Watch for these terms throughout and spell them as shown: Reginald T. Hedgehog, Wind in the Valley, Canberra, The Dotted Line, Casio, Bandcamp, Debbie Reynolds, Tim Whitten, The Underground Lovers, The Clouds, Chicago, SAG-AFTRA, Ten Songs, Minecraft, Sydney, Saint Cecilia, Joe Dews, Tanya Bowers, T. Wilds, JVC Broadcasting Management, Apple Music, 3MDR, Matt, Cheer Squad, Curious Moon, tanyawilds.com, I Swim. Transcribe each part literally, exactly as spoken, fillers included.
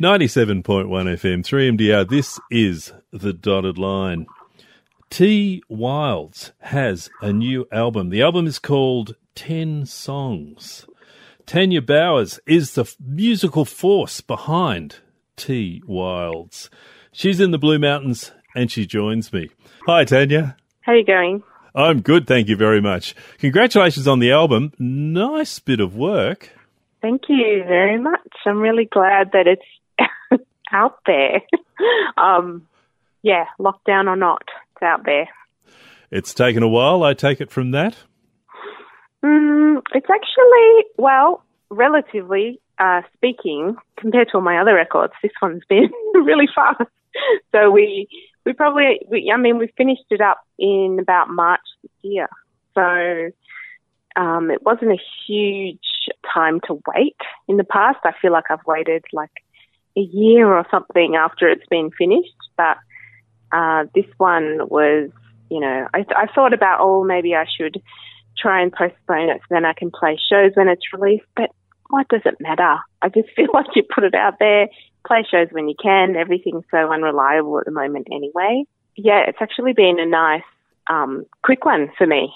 ninety-seven point one F M, three M D R, this is The Dotted Line. T. Wilds has a new album. The album is called Ten Songs. Tanya Bowers is the musical force behind T. Wilds. She's in the Blue Mountains and she joins me. Hi, Tanya. How are you going? I'm good, thank you very much. Congratulations on the album. Nice bit of work. Thank you very much. I'm really glad that it's out there. Um, yeah, lockdown or not, it's out there. It's taken a while, I take it from that? Mm, it's actually, well, relatively uh, speaking, compared to all my other records, this one's been really fast. So we we probably, we, I mean, we finished it up in about March this year. So um, it wasn't a huge time to wait in the past. I feel like I've waited like a year or something after it's been finished, but uh, this one was, you know, I, I thought about, oh, maybe I should try and postpone it so then I can play shows when it's released, but what does it matter? I just feel like you put it out there, play shows when you can. Everything's so unreliable at the moment anyway. Yeah, it's actually been a nice, um, quick one for me.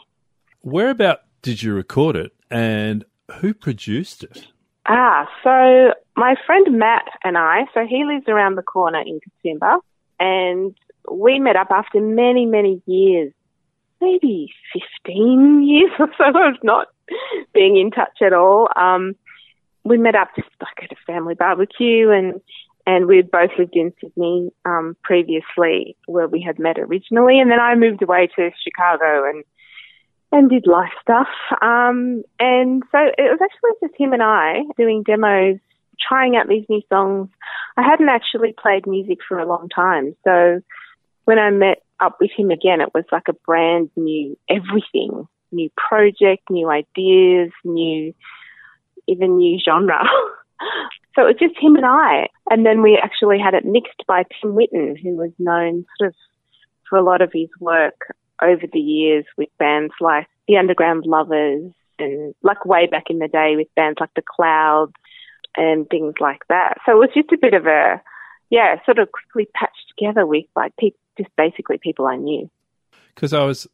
Where about did you record it and who produced it? Ah, so my friend Matt and I, so he lives around the corner in Canberra, and we met up after many, many years, maybe fifteen years or so of not being in touch at all. Um, we met up just like at a family barbecue, and, and we'd both lived in Sydney um, previously where we had met originally, and then I moved away to Chicago and and did live stuff. Um, and so it was actually just him and I doing demos, trying out these new songs. I hadn't actually played music for a long time. So when I met up with him again, it was like a brand new everything, new project, new ideas, new, even new genre. So it was just him and I. And then we actually had it mixed by Tim Whitten, who was known sort of for a lot of his work over the years with bands like The Underground Lovers and like way back in the day with bands like The Clouds and things like that. So it was just a bit of a, yeah, sort of quickly patched together with like pe- just basically people I knew. Because I was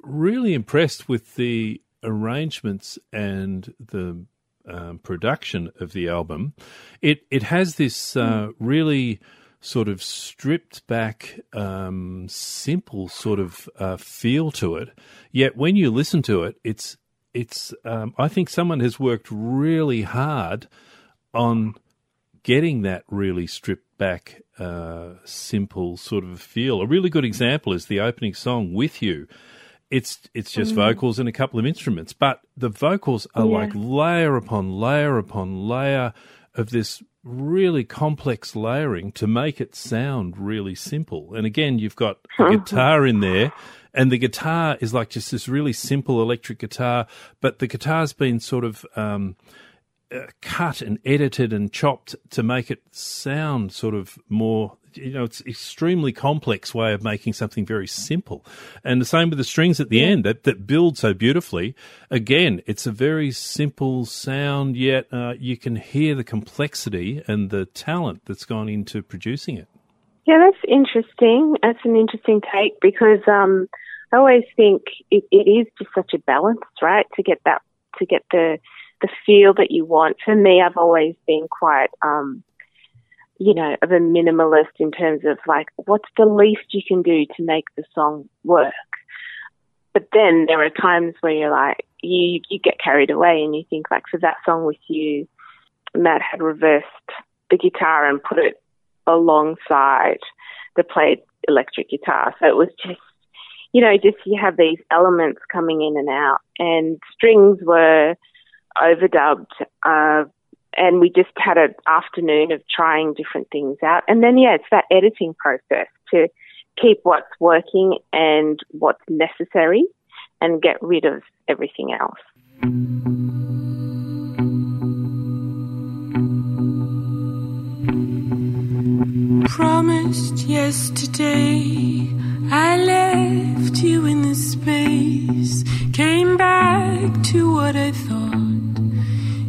really impressed with the arrangements and the um, production of the album. It, it has this uh, really sort of stripped back, um, simple sort of uh, feel to it. Yet when you listen to it, it's it's. Um, I think someone has worked really hard on getting that really stripped back, uh, simple sort of feel. A really good example is the opening song "With You." It's it's just mm. vocals and a couple of instruments, but the vocals are yeah. like layer upon layer upon layer of this really complex layering to make it sound really simple. And again, you've got a guitar in there, and the guitar is like just this really simple electric guitar, but the guitar's been sort of um, uh, cut and edited and chopped to make it sound sort of more, you know, it's extremely complex way of making something very simple. And the same with the strings at the yeah. end that, that build so beautifully. Again, it's a very simple sound, yet uh, you can hear the complexity and the talent that's gone into producing it. Yeah, that's interesting. That's an interesting take because um, I always think it, it is just such a balance, right, to get that, to get the, the feel that you want. For me, I've always been quite... Um, you know, of a minimalist in terms of like what's the least you can do to make the song work. But then there are times where you're like, you, you get carried away and you think like for that song with you, Matt had reversed the guitar and put it alongside the played electric guitar. So it was just, you know, just you have these elements coming in and out and strings were overdubbed, uh, and we just had an afternoon of trying different things out. And then, yeah, it's that editing process to keep what's working and what's necessary and get rid of everything else. Promised yesterday I left you in the space, came back to what I thought.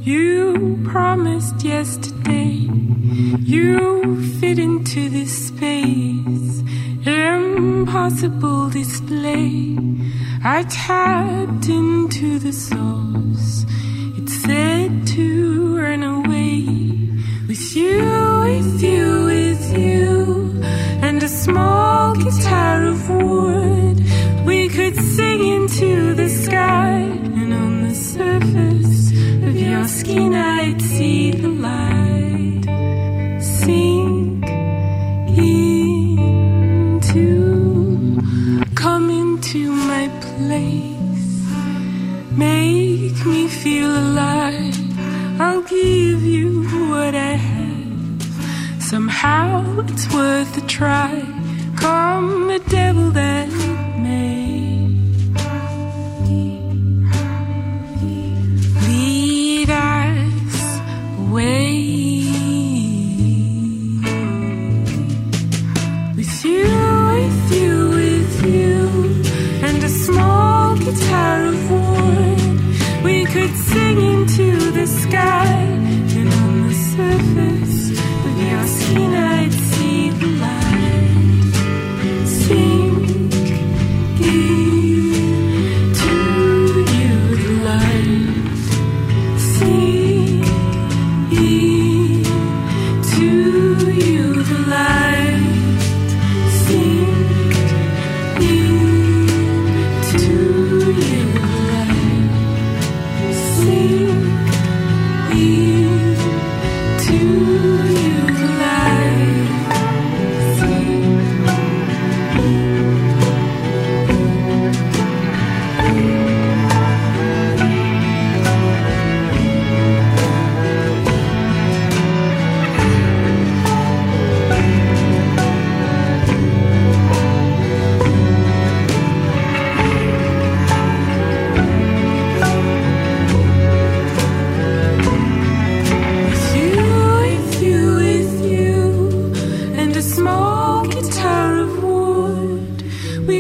You promised yesterday, you now fit into this space, impossible display. I tapped into the source, it's said to run away. With you, with you, with you, and a small guitar of wood, we could sing into the sky, and on the surface of your skin I'd see the light. Sink into, come into my place, make me feel alive. I'll give you what I have, somehow it's worth a try. Come a devil that it may, lead us away. With you, with you, with you, and a small guitar of wood, we could sing into the sky, and on the surface of your skin I'd see the light. Sink into your life, sink into your life, sink into your life, sink into your life.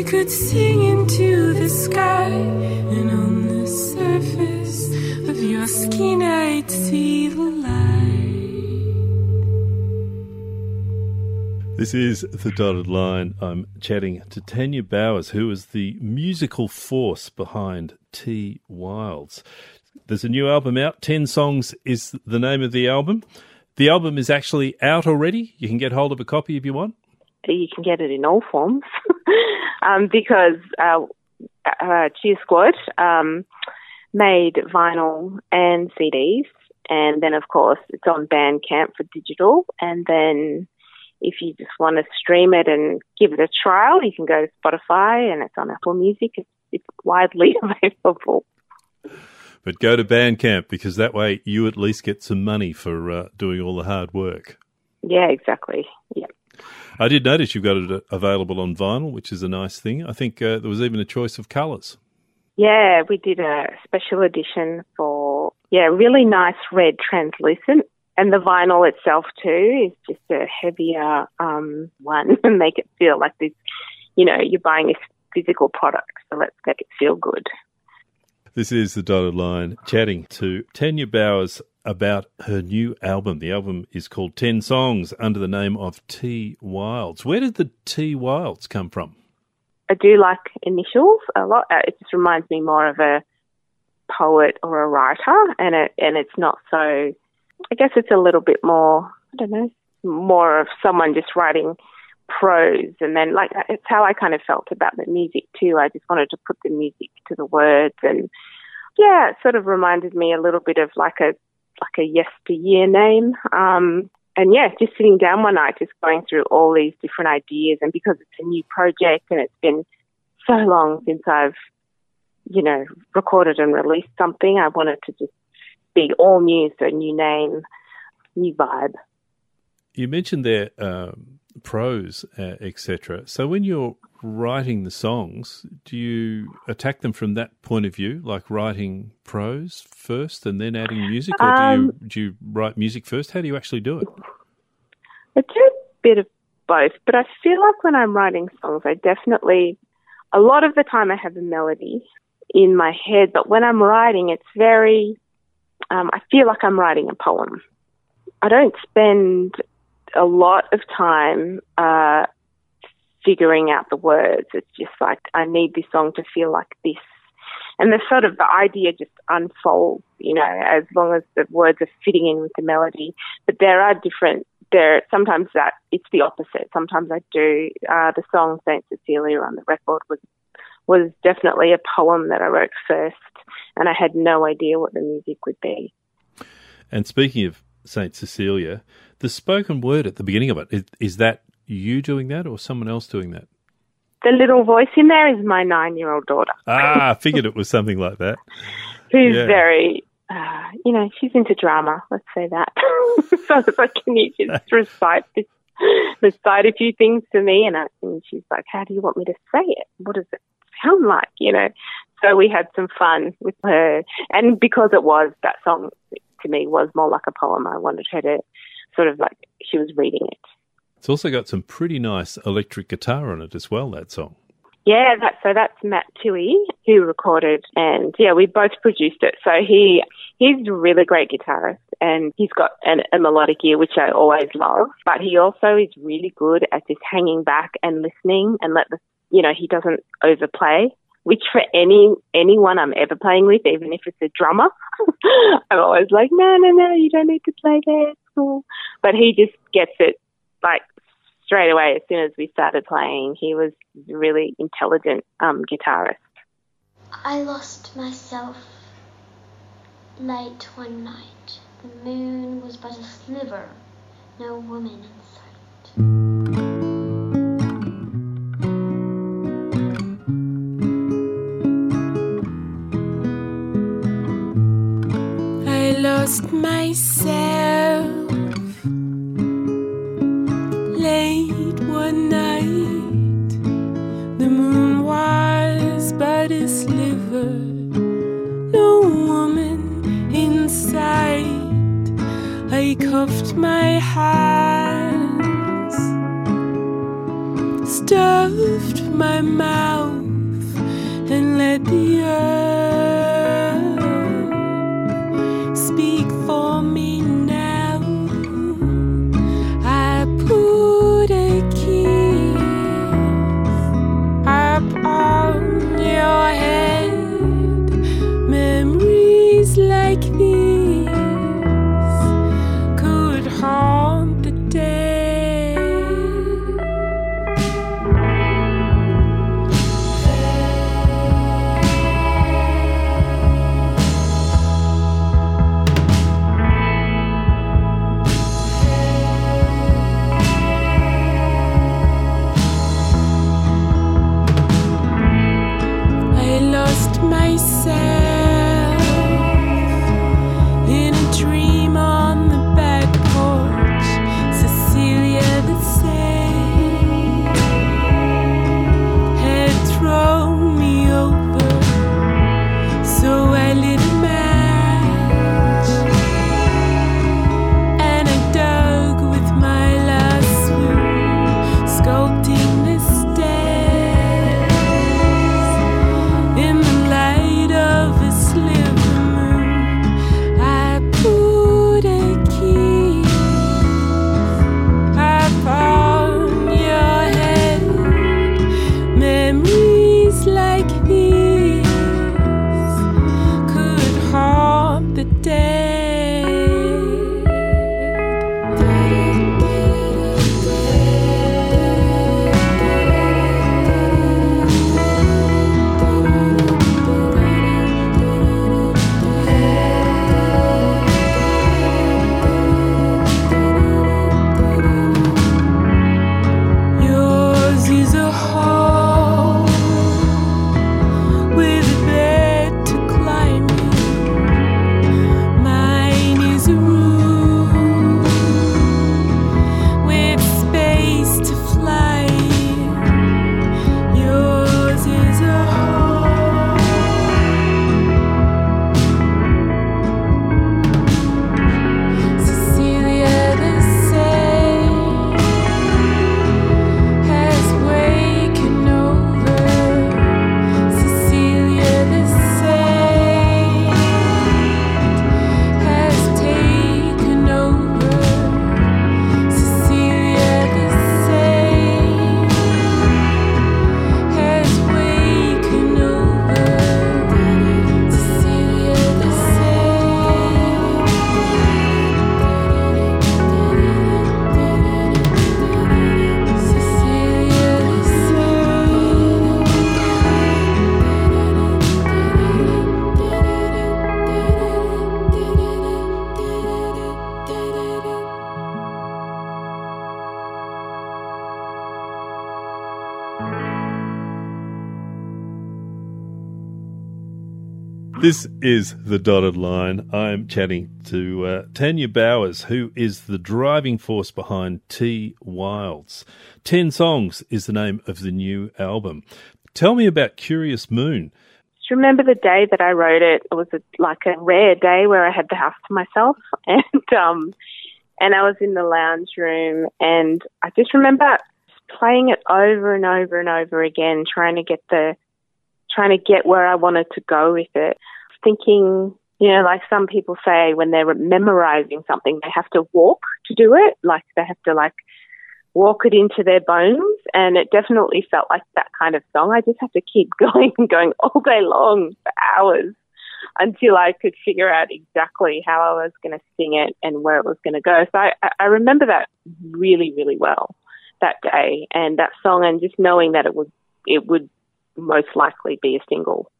Could sing into the sky, and on the surface of your skin I'd see the light. This is The Dotted Line. I'm chatting to Tanya Bowers, who is the musical force behind T. Wilds. There's a new album out. Ten Songs is the name of the album. The album is actually out already. You can get hold of a copy if you want. You can get it in all forms. Um, because uh, uh, Cheer Squad um, made vinyl and C Ds, and then, of course, it's on Bandcamp for digital, and then if you just want to stream it and give it a trial, you can go to Spotify, and it's on Apple Music. It's, it's widely available. But go to Bandcamp, because that way you at least get some money for uh, doing all the hard work. Yeah, exactly, yeah. I did notice you've got it available on vinyl, which is a nice thing. I think uh, there was even a choice of colours. Yeah, we did a special edition for, yeah, really nice red translucent. And the vinyl itself, too, is just a heavier um, one and make it feel like this, you know, you're buying this physical product, so let's make it feel good. This is The Dotted Line, chatting to Tanya Bowers about her new album. The album is called Ten Songs under the name of T. Wilds. Where did the T. Wilds come from? I do like initials a lot. It just reminds me more of a poet or a writer, and it and it's not so, I guess it's a little bit more, I don't know, more of someone just writing prose, and then like it's how I kind of felt about the music too. I just wanted to put the music to the words, and yeah, it sort of reminded me a little bit of like a like a yesteryear name. Um, and yeah, just sitting down one night, just going through all these different ideas. And because it's a new project and it's been so long since I've, you know, recorded and released something, I wanted to just be all new, so new name, new vibe. You mentioned there um, prose, uh, et cetera. So when you're writing the songs, do you attack them from that point of view, like writing prose first and then adding music, or um, do you do you write music first? How do you actually do it? I do a bit of both, but I feel like when I'm writing songs, I definitely, a lot of the time I have a melody in my head, but when I'm writing, it's very, um, I feel like I'm writing a poem. I don't spend a lot of time uh, figuring out the words. It's just like, I need this song to feel like this. And the sort of the idea just unfolds, you know, as long as the words are fitting in with the melody. But there are different, there sometimes that it's the opposite. Sometimes I do. Uh, the song Saint Cecilia on the record was was definitely a poem that I wrote first, and I had no idea what the music would be. And speaking of Saint Cecilia, the spoken word at the beginning of it, is, is that you doing that or someone else doing that? The little voice in there is my nine-year-old daughter. Ah, I figured it was something like that. Who's yeah. very, uh, you know, she's into drama, let's say that. So I was like, can you just recite this, recite a few things to me? And, I, and she's like, how do you want me to say it? What does it sound like, you know? So we had some fun with her. And because it was, that song to me was more like a poem, I wanted her to sort of like, she was reading it. It's also got some pretty nice electric guitar on it as well, that song. Yeah, that, so that's Matt Tui, who recorded, and yeah, we both produced it. So he he's a really great guitarist, and he's got an, a melodic ear, which I always love, but he also is really good at just hanging back and listening and let the, you know, he doesn't overplay, which for any anyone I'm ever playing with, even if it's a drummer, I'm always like, no, no, no, you don't need to play that. But he just gets it, like, straight away, as soon as we started playing. He was a really intelligent um, guitarist. I lost myself late one night. The moon was but a sliver, no woman in sight. I lost myself late one night, the moon was but a sliver, no woman in sight. I cuffed my hands, stuffed my mouth, and let the earth speak for me now. I put your head, memories like these could haunt the day. This is The Dotted Line. I'm chatting to uh, Tanya Bowers, who is the driving force behind T. Wilds. Ten Songs is the name of the new album. Tell me about Curious Moon. Just remember the day that I wrote it. It was a, like a rare day where I had the house to myself, and um, and I was in the lounge room, and I just remember playing it over and over and over again, trying to get the trying to get where I wanted to go with it. Thinking, you know, like some people say when they're memorizing something, they have to walk to do it. Like they have to like walk it into their bones. And it definitely felt like that kind of song. I just had to keep going and going all day long for hours until I could figure out exactly how I was going to sing it and where it was going to go. So I, I remember that really, really well that day and that song, and just knowing that it would, it would most likely be a single.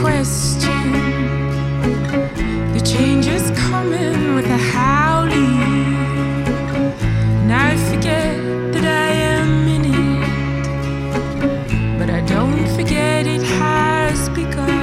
Question. The change is coming with a howling. And I forget that I am in it, but I don't forget it has begun.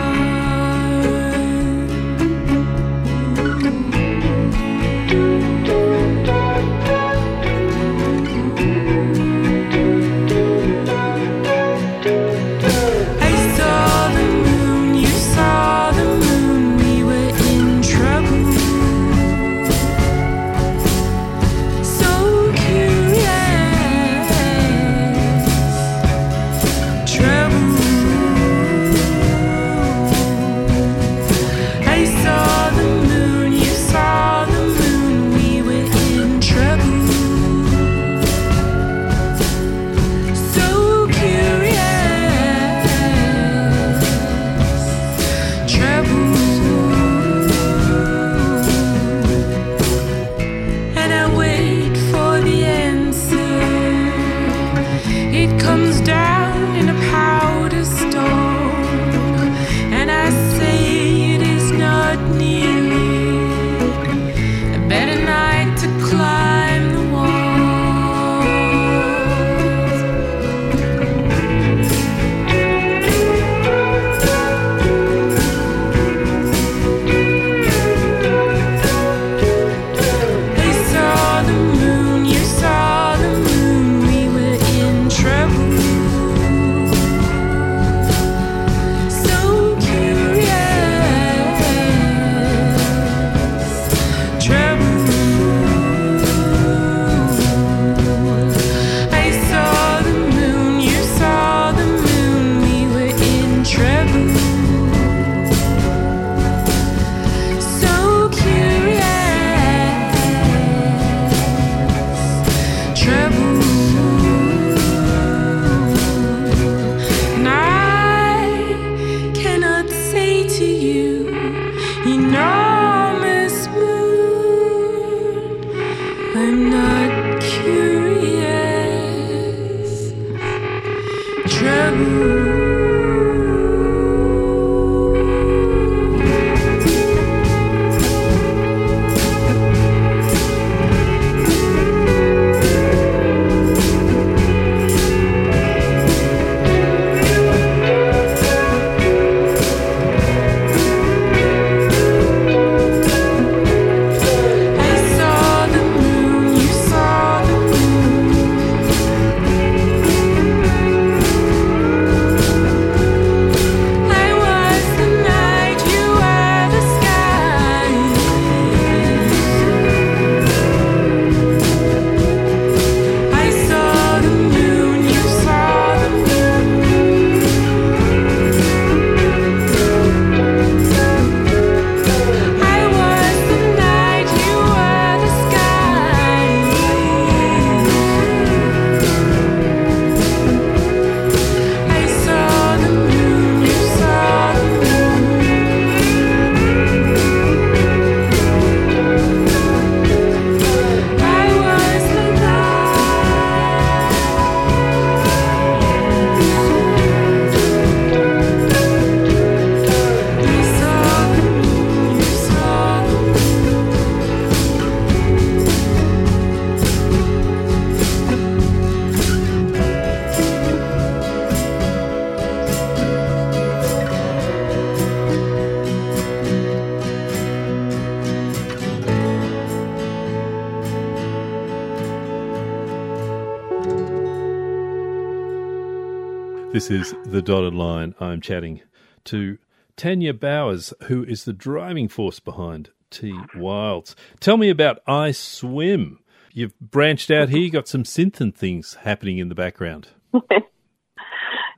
This is The Dotted Line. I'm chatting to Tanya Bowers, who is the driving force behind T. Wilds. Tell me about I Swim. You've branched out here. You've got some synth and things happening in the background.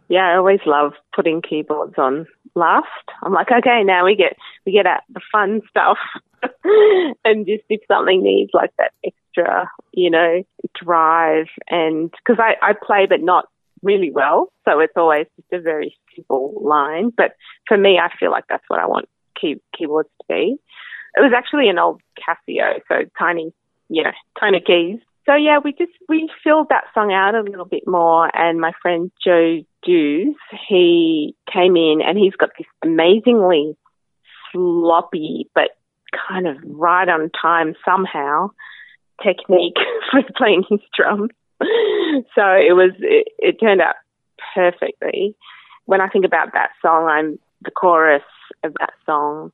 Yeah, I always love putting keyboards on last. I'm like, okay, now we get we get at the fun stuff. And just if something needs like that extra, you know, drive. And because I, I play but not really well, so it's always just a very simple line. But for me, I feel like that's what I want key, keyboards to be. It was actually an old Casio, so tiny, you know, tiny keys. So, yeah, we just we filled that song out a little bit more, and my friend Joe Dews, he came in and he's got this amazingly sloppy but kind of right on time somehow technique for playing his drums. So it was it, it turned out perfectly. When I think about that song, I'm the chorus of that song,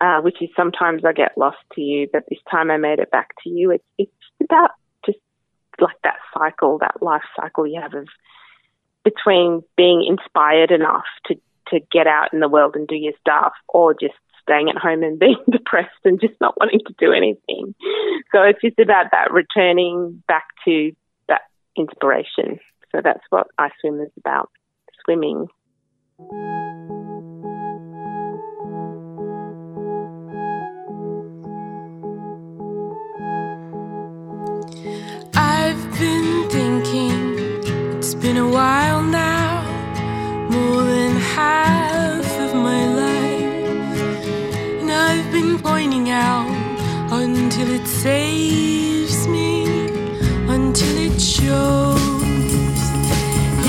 uh, which is sometimes I get lost to you, but this time I made it back to you. It's it's about just like that cycle, that life cycle you have of between being inspired enough to to get out in the world and do your stuff, or just staying at home and being depressed and just not wanting to do anything. So it's just about that returning back to that inspiration. So that's what I Swim is about, swimming. I've been thinking, it's been a while now, more than half of my life, and I've been pointing out until it saves me, until it shows.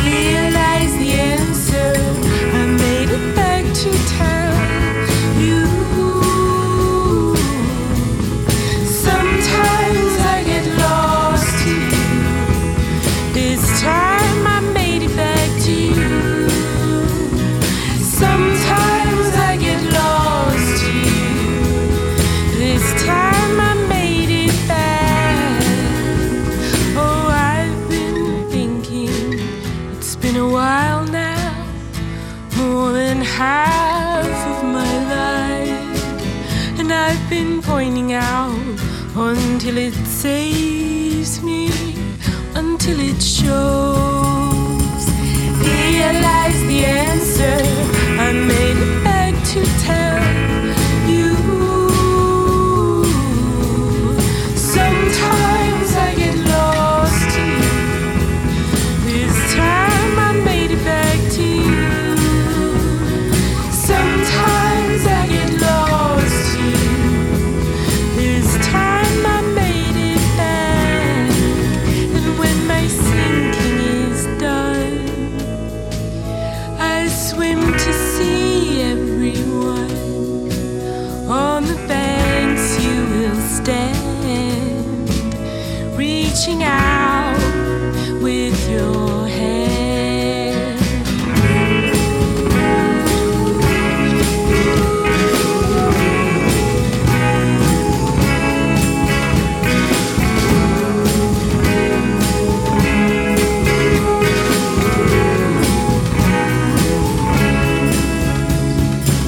Here lies the answer, I made it back to town. Until it saves me, until it shows. Here lies the answer, I made it back to tell you. Sometimes I get lost to you, this time I made it back to you. Sometimes I get lost to you, this time out with your hand.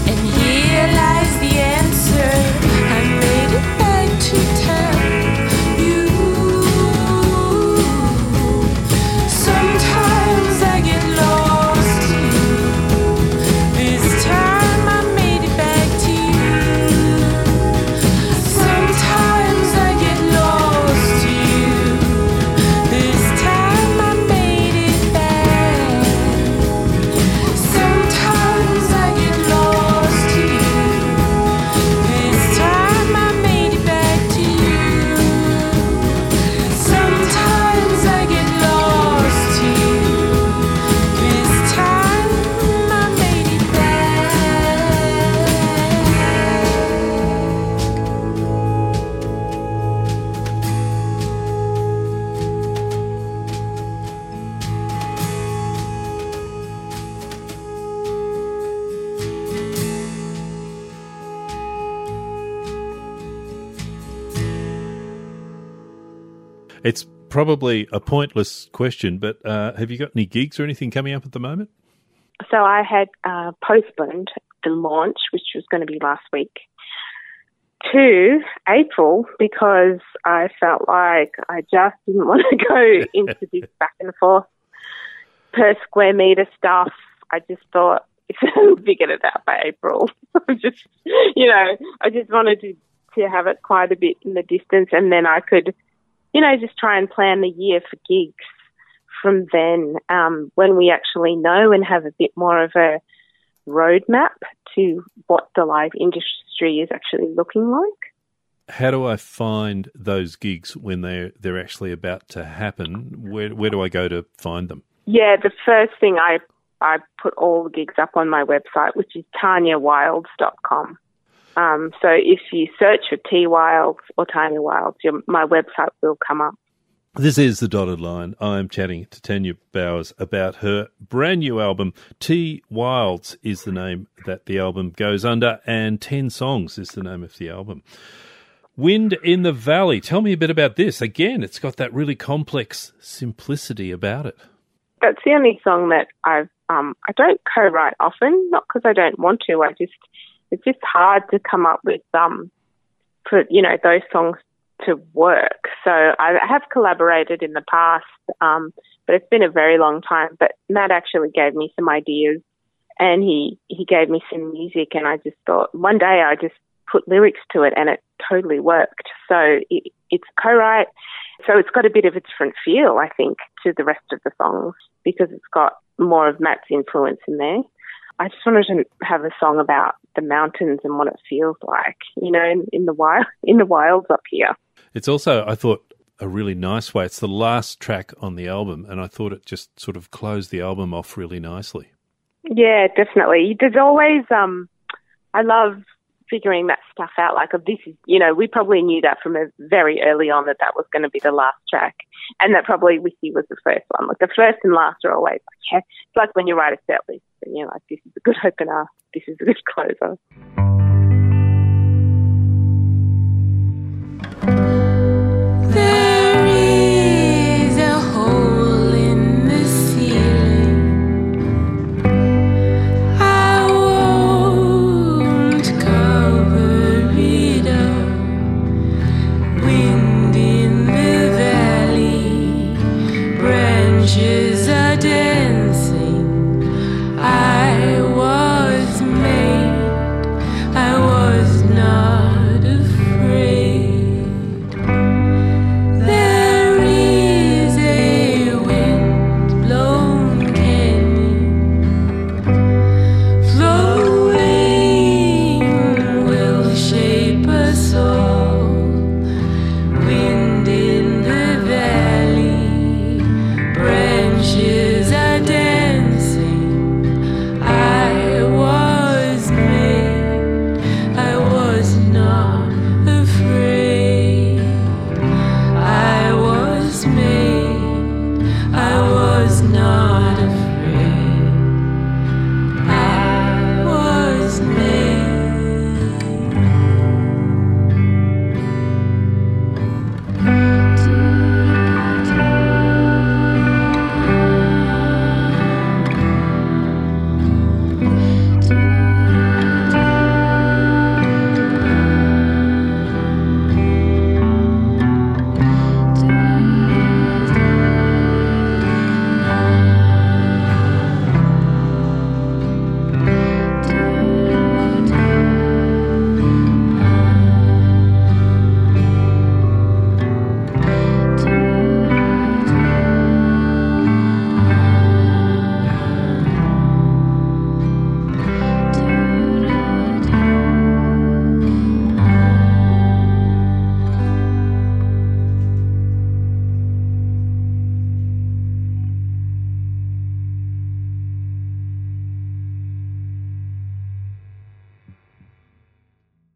And here lies the answer, I made it back to town. It's probably a pointless question, but uh, have you got any gigs or anything coming up at the moment? So I had uh, postponed the launch, which was going to be last week, to April because I felt like I just didn't want to go into this back and forth per square metre stuff. I just thought, we'll figure it out by April. just, you know, I just wanted to, to have it quite a bit in the distance, and then I could, you know, just try and plan the year for gigs from then, um, when we actually know and have a bit more of a roadmap to what the live industry is actually looking like. How do I find those gigs when they're, they're actually about to happen? Where where do I go to find them? Yeah, the first thing I I put all the gigs up on my website, which is tanya wilds dot com. Um, so if you search for T. Wilds or Tanya Wilds, your, my website will come up. This is The Dotted Line. I'm chatting to Tanya Bowers about her brand new album. T. Wilds is the name that the album goes under, and Ten Songs is the name of the album. Wind in the Valley. Tell me a bit about this. Again, it's got that really complex simplicity about it. That's the only song that I've um, I don't co-write often, not because I don't want to. I just it's just hard to come up with um, for you know those songs to work. So I have collaborated in the past, um, but it's been a very long time. But Matt actually gave me some ideas, and he he gave me some music, and I just thought one day I just put lyrics to it, and it totally worked. So it, it's co-write. So it's got a bit of a different feel, I think, to the rest of the songs because it's got more of Matt's influence in there. I just wanted to have a song about the mountains and what it feels like, you know, in, in the wild, in the wilds up here. It's also, I thought, a really nice way. It's the last track on the album, and I thought it just sort of closed the album off really nicely. Yeah, definitely. There's always, um, I love figuring that stuff out, like oh, this is, you know, we probably knew that from a very early on that that was going to be the last track, and that probably Wiki was the first one. Like the first and last are always like, yeah, it's like when you write a set list and you're like, this is a good opener, this is a good closer.